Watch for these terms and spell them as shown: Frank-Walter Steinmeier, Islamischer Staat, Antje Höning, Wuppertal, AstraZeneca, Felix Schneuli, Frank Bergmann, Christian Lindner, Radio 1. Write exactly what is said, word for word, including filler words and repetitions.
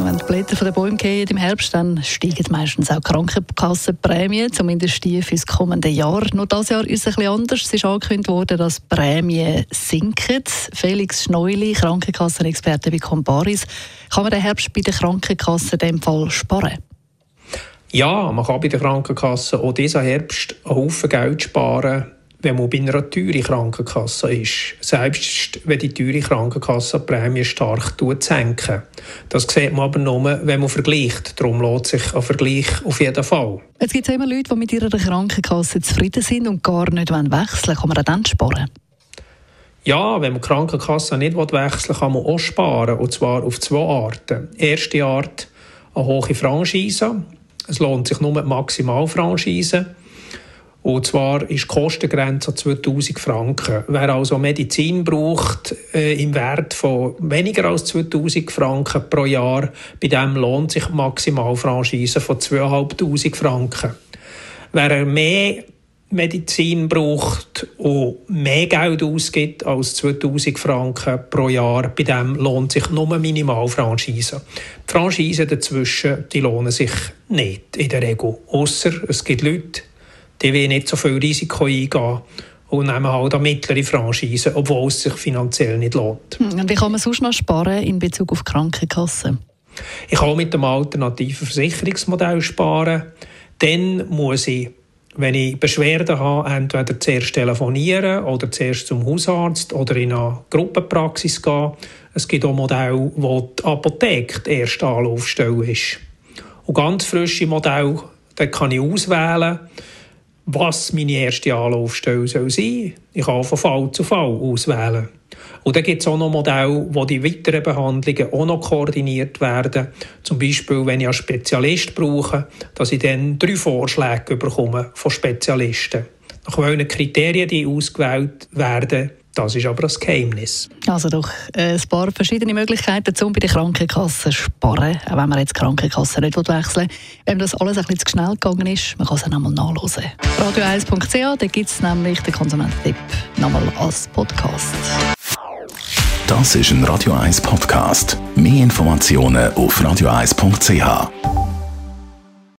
Wenn die Blätter von den Bäumen gehen im Herbst, dann steigen meistens auch die Krankenkassenprämien, zumindest die für das kommende Jahr. Nur dieses Jahr ist es ein bisschen anders. Es ist angekündigt worden, dass die Prämien sinken. Felix Schneuli, Krankenkassenexperte bei Comparis. Kann man den Herbst bei den Krankenkassen in diesem Fall sparen? Ja, man kann bei den Krankenkassen auch diesen Herbst einen Haufen Geld sparen, wenn man bei einer teuren Krankenkasse ist. Selbst wenn die teure Krankenkasse die Prämie stark senkt. Das sieht man aber nur, wenn man vergleicht. Darum lohnt sich ein Vergleich auf jeden Fall. Es gibt immer Leute, die mit ihrer Krankenkasse zufrieden sind und gar nicht wechseln wollen. Kann man dann sparen? Ja, wenn man die Krankenkasse nicht wechseln will, kann man auch sparen. Und zwar auf zwei Arten. Erste Art, eine hohe Franchise. Es lohnt sich nur die Maximalfranchise. Und zwar ist die Kostengrenze zweitausend Franken. Wer also Medizin braucht, äh, im Wert von weniger als zweitausend Franken pro Jahr, bei dem lohnt sich die Maximalfranchise von zweitausendfünfhundert Franken. Wer mehr Medizin braucht und mehr Geld ausgibt als zweitausend Franken pro Jahr, bei dem lohnt sich nur Minimalfranchise. Die Franchisen dazwischen, die lohnen sich nicht in der Regel. Ausser es gibt Leute, die will nicht so viel Risiko eingehen und nehmen halt eine mittlere Franchise, obwohl es sich finanziell nicht lohnt. Und wie kann man sonst noch sparen in Bezug auf Krankenkassen? Ich kann mit dem alternativen Versicherungsmodell sparen. Dann muss ich, wenn ich Beschwerden habe, entweder zuerst telefonieren oder zuerst zum Hausarzt oder in eine Gruppenpraxis gehen. Es gibt auch Modelle, wo die Apotheke die erste Anlaufstelle ist. Und ganz frische Modelle, da kann ich auswählen, was meine erste Anlaufstelle soll sein. Ich kann von Fall zu Fall auswählen. Und dann gibt es auch noch Modelle, wo die weiteren Behandlungen auch noch koordiniert werden. Zum Beispiel, wenn ich einen Spezialist brauche, dass ich dann drei Vorschläge bekomme von Spezialisten. Nach welchen Kriterien die ausgewählt werden, das ist aber ein Geheimnis. Also doch ein paar verschiedene Möglichkeiten, um bei den Krankenkassen zu sparen, auch wenn man jetzt die Krankenkasse nicht wechseln will. Wenn das alles ein bisschen zu schnell gegangen ist, man kann es auch nochmal nachhören. radio eis punkt c h, da gibt es nämlich den Konsumententipp nochmal als Podcast. Das ist ein Radio eins Podcast. Mehr Informationen auf radio eis punkt c h.